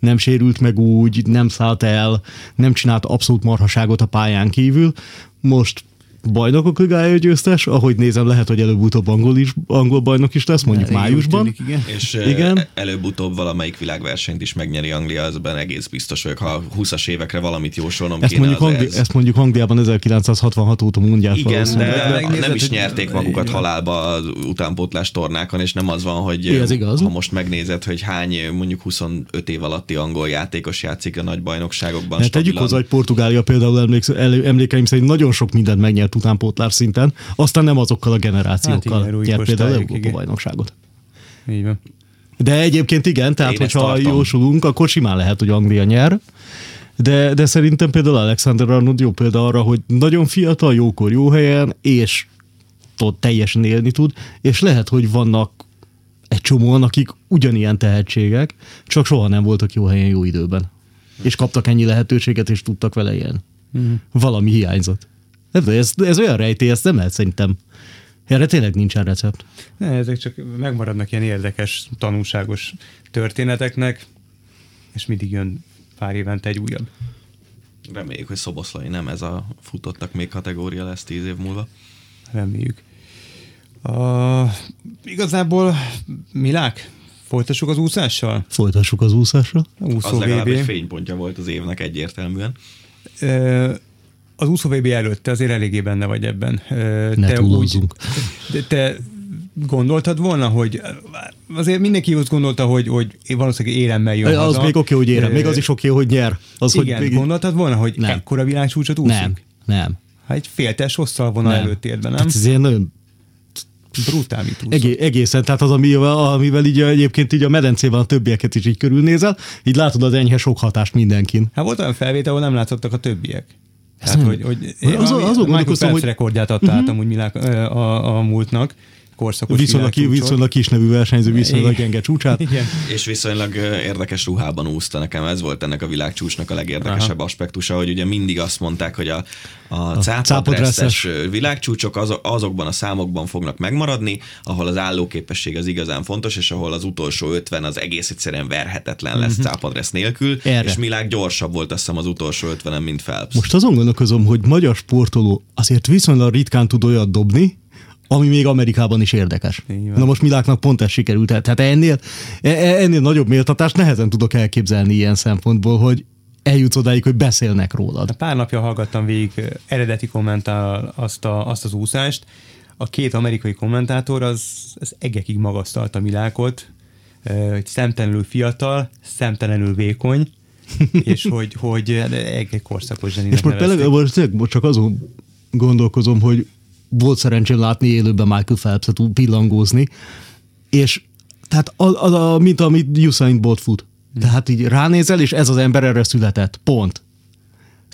nem sérült meg úgy, nem szállt el, nem csinált abszolút marhaságot a pályán kívül. Most bajnokok ligája győztes, ahogy nézem, lehet, hogy előbb-utóbb angol, is, angol bajnok is lesz, mondjuk elég májusban. Tűnik, igen. És igen. előbb-utóbb valamelyik világversenyt is megnyeri Anglia, azben egész biztos vagyok, ha huszas évekre valamit jósolnom ezt kéne. Mondjuk Angli- ez. Ezt mondjuk Angliában ezerkilencszázhatvanhat óta mondják. Igen, de, de nem nézhet, is nyerték magukat igen. halálba az utánpótlás tornákon, és nem az van, hogy ez igaz? Ha most megnézed, hogy hány mondjuk huszonöt év alatti angol játékos játszik a nagy bajnokságokban. Hát tegyük hozzá, hogy Portugália például emléksz, elő, emlékeim szerint nagyon sok mindent megnyert utánpótlás szinten, aztán nem azokkal a generációkkal hát nyert például Európa-bajnokságot. De egyébként igen, tehát én hogyha jósulunk, akkor simán lehet, hogy Anglia nyer, de, de szerintem például Alexander Arnold jó példa arra, hogy nagyon fiatal, jókor, jó helyen, és tud, teljesen élni tud, és lehet, hogy vannak egy csomóan, akik ugyanilyen tehetségek, csak soha nem voltak jó helyen, jó időben. És kaptak ennyi lehetőséget, és tudtak vele ilyen. Mm. Valami hiányzott. Ez, ez olyan rejtély, ezt nem lehet szerintem. Erre tényleg nincsen recept. Ne, ezek csak megmaradnak ilyen érdekes, tanulságos történeteknek, és mindig jön pár évente egy újabb. Reméljük, hogy Szoboszlai nem ez a futottak még kategória lesz tíz év múlva. Reméljük. Uh, igazából Milák, folytassuk az úszással? Folytassuk az úszással. Úszó az legalább egy fénypontja volt az évnek egyértelműen. Uh, Az úszó vé bé előtt te azért eléggé benne vagy ebben. Ne túlozzunk. Te gondoltad volna, hogy azért mindenki azt gondolta, hogy, hogy valószínűleg éremmel jön haza. Az még oké, hogy érem. Még az is oké, hogy nyer. Az, igen, hogy még... gondoltad volna, hogy nem. Ekkora világcsúcsot úszunk? Nem, nem. Hát egy féltes hosszal vonal előttérben, nem? Hát ez ilyen nagyon... brutál mit úszok. Egé- egészen, tehát az, amivel, amivel így egyébként így a medencében a többieket is így körülnézel, így látod az enyhe sok hatást mindenkin. Hát volt olyan felvétel, ahol nem látszottak a többiek. Hát, nem. hogy, hogy az, az Michael Phelps rekordját adta át amúgy Milák, a, a múltnak. Korszakos viszonylag, viszonylag kis nevű versenyző, viszonylag gyenge csúcsát. Igen. És viszonylag érdekes ruhában úszta nekem. Ez volt ennek a világcsúcsnak a legérdekesebb aha. aspektusa, hogy ugye mindig azt mondták, hogy a, a cápadresszes világcsúcsok azok, azokban a számokban fognak megmaradni, ahol az állóképesség az igazán fontos, és ahol az utolsó ötven az egész egyszerűen verhetetlen lesz uh-huh. cápadressz nélkül, erre. És Milák gyorsabb volt azt hiszem az utolsó ötvenen, mint Phelps. Most azon gondolkozom, hogy magyar sportoló azért viszonylag ritkán tud olyat dobni, ami még Amerikában is érdekes. Na most Miláknak pont ez sikerült. Tehát ennél, ennél nagyobb méltatást nehezen tudok elképzelni ilyen szempontból, hogy eljutsz odáig, hogy beszélnek rólad. Pár napja hallgattam végig eredeti kommentál azt, a, azt az úszást. A két amerikai kommentátor az, az egekig magasztalta Milákot, hogy szemtelenül fiatal, szemtelenül vékony, és hogy, hogy egy korszakos zseninek nevezték. És most, most csak azon gondolkozom, hogy volt szerencsém látni élőben Michael Phelps-et pillangózni, és tehát az, az a, mint amit Usain Bolt fut. Tehát így ránézel, és ez az ember erre született. Pont.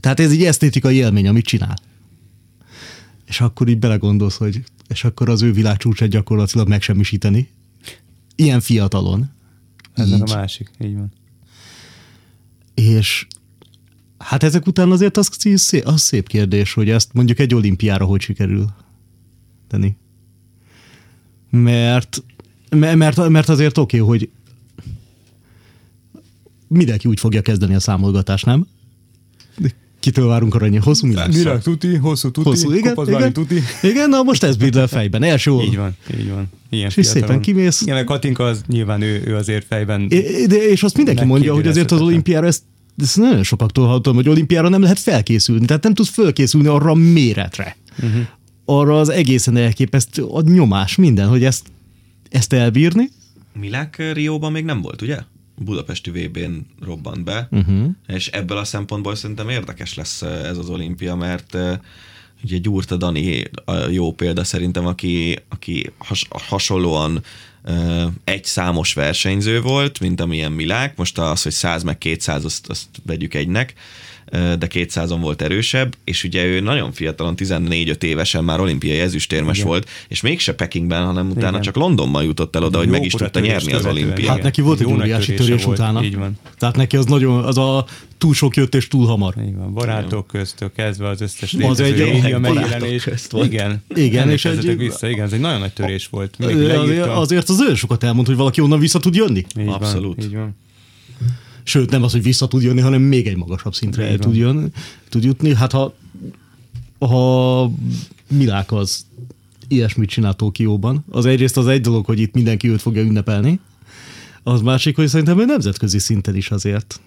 Tehát ez egy esztétikai élmény, amit csinál. És akkor így belegondolsz, hogy és akkor az ő világcsúcsát gyakorlatilag megsemmisíteni. Ilyen fiatalon. Ez a másik, így van. És Hát ezek után azért az, az szép kérdés, hogy ezt mondjuk egy olimpiára hogy sikerül tenni. Mert, mert, mert azért oké, okay, hogy mindenki úgy fogja kezdeni a számolgatást, nem? Kitől várunk arra ennyi? Hosszú Milák? Milák tuti, hosszú tuti, hosszú, igen, Kopasz Bálint tuti. Igen, na most ez bírd le fejben, első óra. Így van, így van. Ilyen és szépen kimész. Igen, a Katinka az nyilván ő, ő azért fejben. É, de, és azt mindenki mondja, hogy azért az olimpiára ezt, ezt nagyon sokaktól hallottam, hogy olimpiára nem lehet felkészülni, tehát nem tudsz felkészülni arra a méretre. Uh-huh. Arra az egészen elképesztő, a nyomás, minden, hogy ezt, ezt elbírni. Milák Rióban még nem volt, ugye? Budapesti vé bén robbant be, uh-huh. és ebből a szempontból szerintem érdekes lesz ez az olimpia, mert ugye Gyurta Dani a jó példa szerintem, aki, aki has, hasonlóan uh, egy számos versenyző volt, mint amilyen Milák. Most az, hogy száz meg kétszáz, azt, azt vegyük egynek, de kétszázon volt erősebb, és ugye ő nagyon fiatalon, tizennégy-öt évesen már olimpiai ezüstérmes igen. volt, és mégse Pekingben, hanem utána igen. csak Londonban jutott el oda, de hogy meg is tudta nyerni az olimpiát. Hát neki volt egy óriási törés utána. Így van. Tehát neki az nagyon, az a túl sok jött és túl hamar. Így van. Barátok köztől kezdve az összes létező média megjelenés. Igen. Igen, és egy... vissza. Igen, ez egy nagyon nagy törés volt. Azért az ő sokat elmond, hogy valaki onnan vissza tud jönni. Abszolút. Így van. Sőt, nem az, hogy vissza tud jönni, hanem még egy magasabb szintre el tud, jön, tud jutni. Hát ha, ha Milák az ilyesmit csinál Tokióban, az egyrészt az egy dolog, hogy itt mindenki őt fogja ünnepelni, az másik, hogy szerintem ő nemzetközi szinten is azért.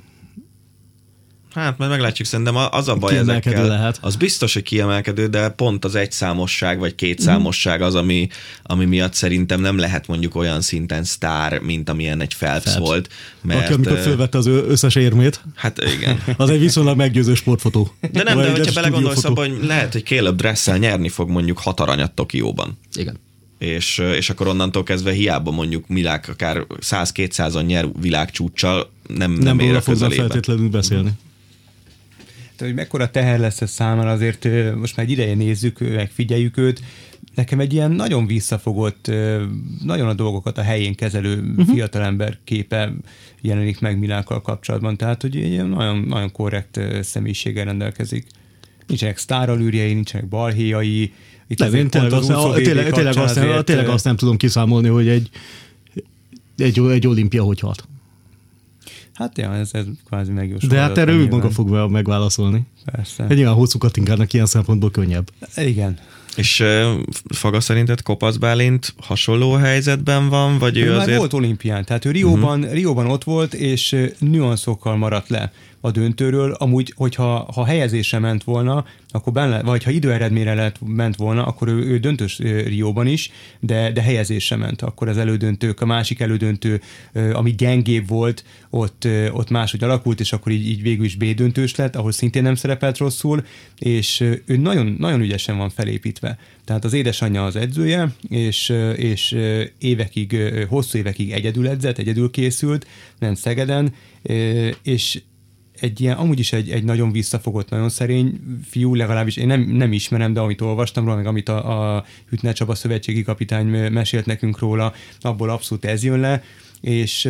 Hát, mert meglátjuk, szerintem az a baj ezekkel. Lehet. Az biztos, hogy kiemelkedő, de pont az egyszámosság vagy kétszámosság az, ami, ami miatt szerintem nem lehet mondjuk olyan szinten sztár, mint amilyen egy Phelps, Phelps. volt. Mert, aki amikor fölvette az összes érmét. Hát igen. Az egy viszonylag meggyőző sportfotó. De nem, de hogyha belegondolsz abba, hogy lehet, hogy Caleb Dressel nyerni fog mondjuk hat aranyat Tokióban. Igen. És, és akkor onnantól kezdve hiába mondjuk Milák akár száz-kétszázon nyer világcsúccsal, nem, nem, nem ér a közelébe. Nem feltétlenül beszélni. Hogy mekkora teher lesz ez számára, azért most már egy ideje nézzük, megfigyeljük őt. Nekem egy ilyen nagyon visszafogott, nagyon a dolgokat a helyén kezelő uh-huh. fiatalember képe jelenik meg Milákkal kapcsolatban. Tehát, hogy egy nagyon, nagyon korrekt személyiséggel rendelkezik. Nincsenek sztáralűrjei, nincsenek balhéjai. Itt nem, én pont az az tényleg, tényleg, azt nem, tényleg azt nem tudom kiszámolni, hogy egy, egy, egy olimpia hogy hat. Hát ja, ez, ez kvázi megjósolható. De hát erre ő maga fog megválaszolni. Persze. Egy olyan hosszú Katinkának ilyen szempontból könnyebb. Igen. És uh, Faga szerinted Kopasz Bálint hasonló helyzetben van? Vagy ő, ő azért... már volt olimpián, tehát ő Rióban, uh-huh. Rióban ott volt, és nüanszokkal maradt le a döntőről. Amúgy, hogyha ha helyezésre ment volna, akkor benne, vagy ha időeredményre lett, ment volna, akkor ő, ő döntős Rióban is, de, de helyezésre ment. Akkor az elődöntők, a másik elődöntő, ami gyengébb volt, ott, ott máshogy alakult, és akkor így, így végül is B-döntős lett, ahol szintén nem szerepelt rosszul, és ő nagyon, nagyon ügyesen van felépítve. Tehát az édesanyja az edzője, és, és évekig, hosszú évekig egyedül edzett, egyedül készült, ment Szegeden, és egy ilyen, amúgy is egy, egy nagyon visszafogott, nagyon szerény fiú, legalábbis én nem, nem ismerem, de amit olvastam róla, meg amit a, a Hütner Csaba szövetségi kapitány mesélt nekünk róla, abból abszolút ez jön le, és,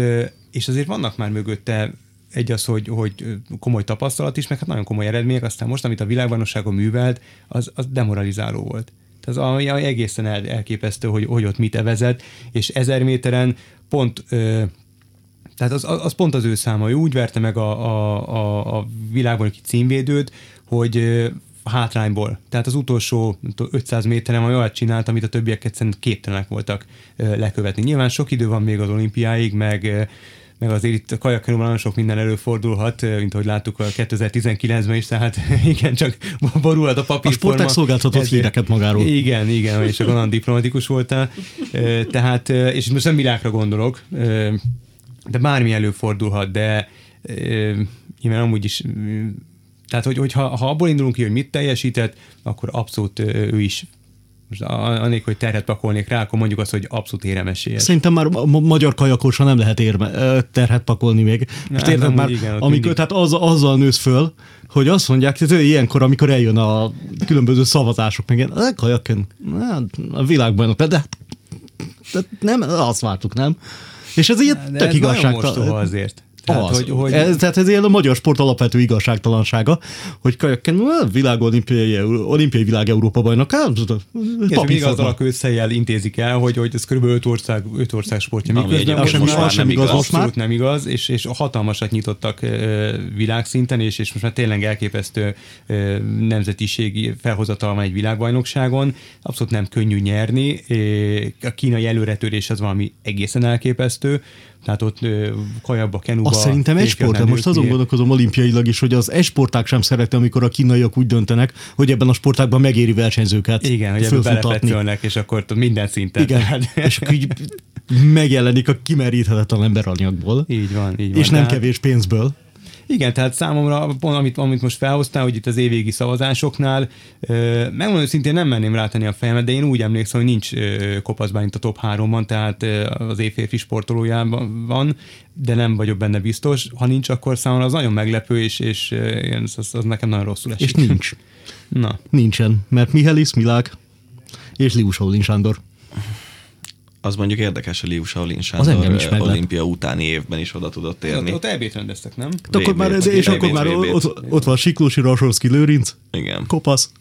és azért vannak már mögötte egy az, hogy, hogy komoly tapasztalat is, meg hát nagyon komoly eredmények, aztán most, amit a világbajnokságon művelt, az, az demoralizáló volt. Ez egészen el, elképesztő, hogy, hogy ott mit evezett, és ezer méteren pont... Ö, Tehát az, az pont az ő száma. Ő úgy verte meg a, a, a, a világbajnoki címvédőt, hogy hátrányból. Tehát az utolsó ötszáz méteren olyat csinált, amit a többiek egyszerűen képtelenek voltak lekövetni. Nyilván sok idő van még az olimpiáig, meg, meg azért itt a kajakkenóban nagyon sok minden előfordulhat, mint ahogy láttuk a kétezer-tizenkilencben is, tehát igen, csak borulhat a papírforma. A sporták szolgáltatott híreket magáról. Igen, igen, és akkor olyan diplomatikus voltál. Tehát, és most nem Milákra gondolok, de bármi előfordulhat, de nyilván amúgy is, tehát hogy, hogy ha, ha abból indulunk ki, hogy mit teljesített, akkor abszolút ő is, most anélkül, hogy terhet pakolnék rá, akkor mondjuk azt, hogy abszolút éremesélyes. Szerintem már a magyar kajakosra nem lehet érme, terhet pakolni még. Most érted már, igen, amikor, tehát az, azzal nősz föl, hogy azt mondják, hogy ilyenkor, amikor eljön a különböző szavazások, meg ilyen, a kajakken, a világbajnok, de, de nem, azt vártuk, nem? És ez ilyen tök igazságtalan. Nagyon mostoha azért. Tehát, az. Hogy, hogy... Ez, tehát ez ilyen a magyar sport alapvető igazságtalansága, hogy kajakkenő, világolimpiai, olimpiai világ Európa bajnok, és még azzal a kőszellyel intézik el, hogy, hogy ez kb. öt ország, öt ország sportja. Na, miközben az, most az sem igaz, most már nem igaz, és, és hatalmasat nyitottak világszinten, és, és most már tényleg elképesztő nemzetiségi felhozatal van egy világbajnokságon. Abszolút nem könnyű nyerni. A kínai előretörés az valami egészen elképesztő. Tehát ott kajabba, kenuba... Azt szerintem e-sport, de most azon gondolkozom olimpiailag is, hogy az e-sporták sem szeretne, amikor a kínaiak úgy döntenek, hogy ebben a sportákban megéri versenyzőket. Igen, hogy ebben belefetszölnek, és akkor minden szinten. Igen, és így megjelenik a kimeríthetetlen emberanyagból. Így van, így van. És nem kevés pénzből. Igen, tehát számomra, pont amit, amit most felhoztál, hogy itt az évvégi szavazásoknál, megmondom, szintén nem merném rátenni a fejemet, de én úgy emlékszem, hogy nincs Kopasz Bálint a top háromban, tehát az év férfi sportolójában van, de nem vagyok benne biztos. Ha nincs, akkor számomra az nagyon meglepő, és, és az, az nekem nagyon rosszul esik. És nincs. Na. Nincsen, mert Michelisz, Milák és Liu Shaolin Sándor. Az mondjuk érdekes, a Liu Shaolin Sándor olimpia utáni évben is oda tudott érni. Ott é bét rendeztek, nem? És akkor már ott van Siklósi, Rasovszki, Lőrinc, Kopasz.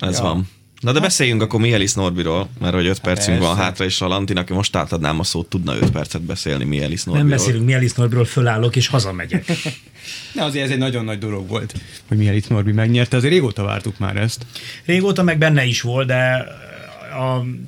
Ez van. Na de beszéljünk akkor Michelisz Norbiról, mert hogy öt percünk van hátra, és a Lantinak, aki most átadnám a szót, tudna öt percet beszélni Michelisz Norbiról. Nem beszélünk Michelisz Norbiról, fölállok és hazamegyek. Na azért ez egy nagyon nagy dolog volt, hogy Michelisz Norbi megnyerte, azért régóta vártuk már ezt. Régóta meg benne is volt, de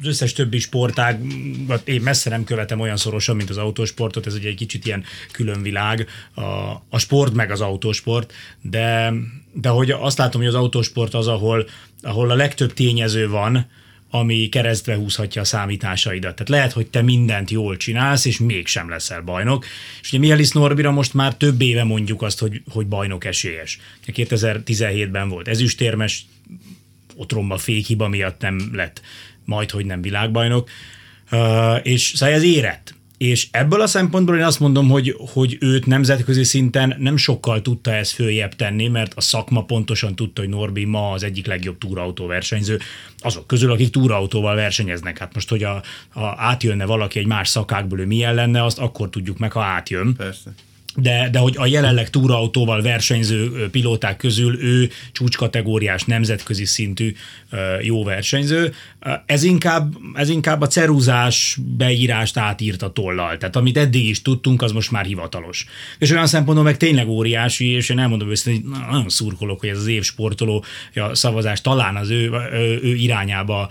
az összes többi sportágat én messze nem követem olyan szorosan, mint az autósportot, ez ugye egy kicsit ilyen külön világ, a, a sport meg az autósport, de, de hogy azt látom, hogy az autósport az, ahol, ahol a legtöbb tényező van, ami keresztbe húzhatja a számításaidat. Tehát lehet, hogy te mindent jól csinálsz, és mégsem leszel bajnok. És ugye Michelisz Norbira most már több éve mondjuk azt, hogy, hogy bajnok esélyes. kétezer-tizenhétben volt ezüstérmes, otromba fékhiba miatt nem lett majd, hogy nem világbajnok, uh, és szóval ez érett. És ebből a szempontból én azt mondom, hogy, hogy őt nemzetközi szinten nem sokkal tudta ezt följebb tenni, mert a szakma pontosan tudta, hogy Norbi ma az egyik legjobb túraautóversenyző, azok közül, akik túraautóval versenyeznek. Hát most, hogy a, a átjönne valaki egy más szakákból, ő milyen lenne, azt akkor tudjuk meg, ha átjön. Persze. De, de hogy a jelenleg túraautóval versenyző pilóták közül ő csúcskategóriás, nemzetközi szintű jó versenyző. Ez inkább, ez inkább a ceruzás beírást átírt a tollal. Tehát amit eddig is tudtunk, az most már hivatalos. És olyan szempontból meg tényleg óriási, és én elmondom őszintén, hogy nagyon szurkolok, hogy ez az év sportoló szavazás talán az ő, ő irányába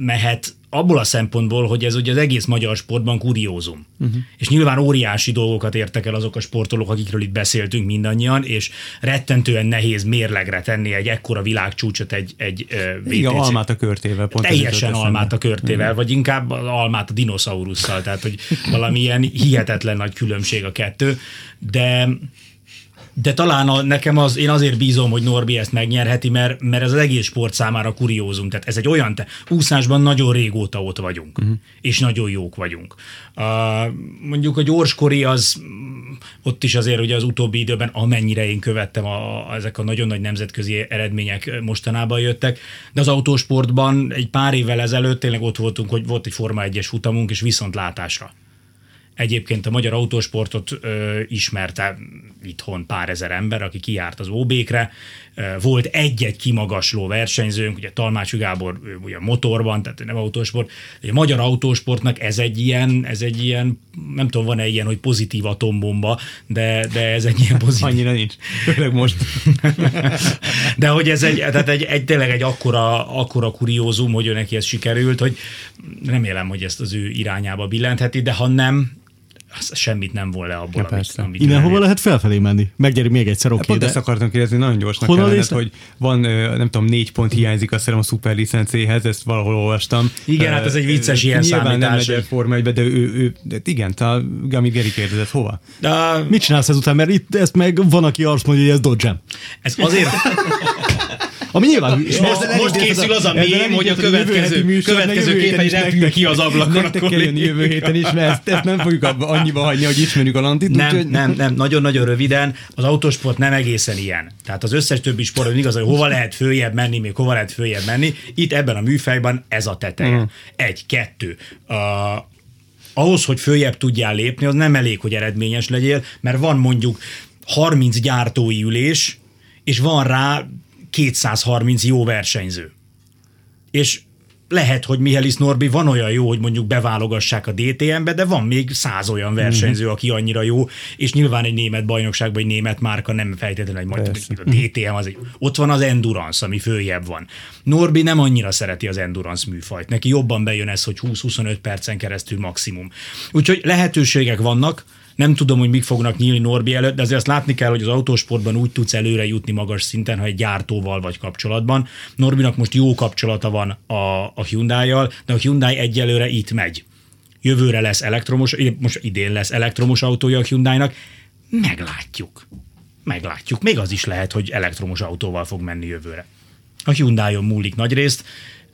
mehet, abból a szempontból, hogy ez ugye az egész magyar sportban kuriózum. Uh-huh. És nyilván óriási dolgokat értek el azok a sportolók, akikről itt beszéltünk mindannyian, és rettentően nehéz mérlegre tenni egy ekkora világcsúcsot egy, egy vé té cé. Igen, almát a körtével. Pont teljesen almát a körtével, uh-huh. vagy inkább almát a dinoszaurusszal, tehát hogy valamilyen hihetetlen nagy különbség a kettő, de... De talán a, nekem az, én azért bízom, hogy Norbi ezt megnyerheti, mert, mert ez az egész sport számára kuriózum. Tehát ez egy olyan, te, úszásban nagyon régóta ott vagyunk, uh-huh. és nagyon jók vagyunk. Uh, mondjuk a gyorskori az, ott is azért ugye az utóbbi időben, amennyire én követtem, a, a, ezek a nagyon nagy nemzetközi eredmények mostanában jöttek, de az autósportban egy pár évvel ezelőtt tényleg ott voltunk, hogy volt egy Forma egyes futamunk, és viszontlátásra. Egyébként a magyar autósportot ö, ismerte itthon pár ezer ember, aki kijárt az ó békre. Volt egy-egy kimagasló versenyzőnk, ugye Talmácsi Gábor ugye motorban, tehát nem autósport. A magyar autósportnak ez egy ilyen, ez egy ilyen, nem tudom, van-e ilyen, hogy pozitív atombomba, de, de ez egy ilyen pozitív. Annyira nincs, főleg most. De hogy ez egy, tehát egy, egy tényleg egy akkora, akkora kuriózum, hogy ő neki ez sikerült, hogy remélem, hogy ezt az ő irányába billentheti, de ha nem, az semmit nem volna abból, ja, amit, amit innen hova lehet felfelé menni? Meggyeri még egyszer, oké, okay, de... Ezt akartam kérdezni, nagyon gyorsnak hol kellene, hogy van, nem tudom, négy pont hiányzik, azt hiszem a szuperlicencéhez, ezt valahol olvastam. Igen, uh, hát ez egy vicces ilyen számítás. Nyilván nem megy Forma egybe, de ő, ő, ő igen, tehát amit Geri kérdezett, hova? De... Mit csinálsz ezután? Mert itt ezt meg van, aki azt mondja, hogy ez dodge-em. Ez azért... Ami nyilván, és most, a, most készül az a mém, hogy a következő, következő képen is repül ki az ablakon. Nektek kell jönni jövő héten is, mert ezt, ezt nem fogjuk abba, annyiba hagyni, hogy ismerjük a Lantit. Nem, úgy, nem, nem, nagyon-nagyon röviden. Az autósport nem egészen ilyen. Tehát az összes többi sport, igaz, hogy hova lehet följebb menni, még hova lehet följebb menni. Itt ebben a műfajban ez a teteje. Mm. Egy, kettő. A, ahhoz, hogy följebb tudjál lépni, az nem elég, hogy eredményes legyél, mert van mondjuk harminc gyártói ülés, és van rá kétszázharminc jó versenyző. És lehet, hogy Michelisz Norbi van olyan jó, hogy mondjuk beválogassák a dé té embe, de van még száz olyan versenyző, aki annyira jó, és nyilván egy német bajnokságban, egy német márka nem fejtetlen, hogy majd a dé té em az egy. Ott van az Endurance, ami följebb van. Norbi nem annyira szereti az Endurance műfajt. Neki jobban bejön ez, hogy húsz-huszonöt percen keresztül maximum. Úgyhogy lehetőségek vannak, nem tudom, hogy mik fognak nyílni Norbi előtt, de azért azt látni kell, hogy az autósportban úgy tudsz előre jutni magas szinten, ha egy gyártóval vagy kapcsolatban. Norbinak most jó kapcsolata van a, a Hyundai-jal, de a Hyundai egyelőre itt megy. Jövőre lesz elektromos, most idén lesz elektromos autója a Hyundai-nak. Meglátjuk. Meglátjuk. Még az is lehet, hogy elektromos autóval fog menni jövőre. A Hyundai-on múlik nagyrészt,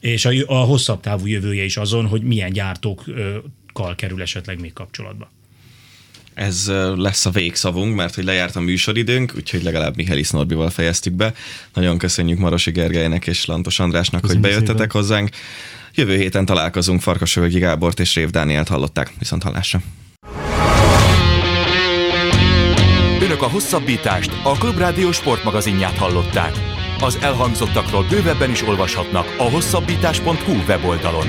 és a, a hosszabb távú jövője is azon, hogy milyen gyártókkal kerül esetleg még kapcsolatba. Ez lesz a végszavunk, mert hogy lejárt a műsoridőnk, úgyhogy legalább Michelisz Norbival fejeztük be. Nagyon köszönjük Marosi Gergelynek és Lantos Andrásnak, köszönjük, hogy bejöttetek szépen hozzánk. Jövő héten találkozunk. Farkas Fégyi Gábort és Rév Dánielt hallották. Viszont hallásra. Önök a Hosszabbítást, a Klubrádió sportmagazinját hallották. Az elhangzottakról bővebben is olvashatnak a hosszabbítás pont hú weboldalon.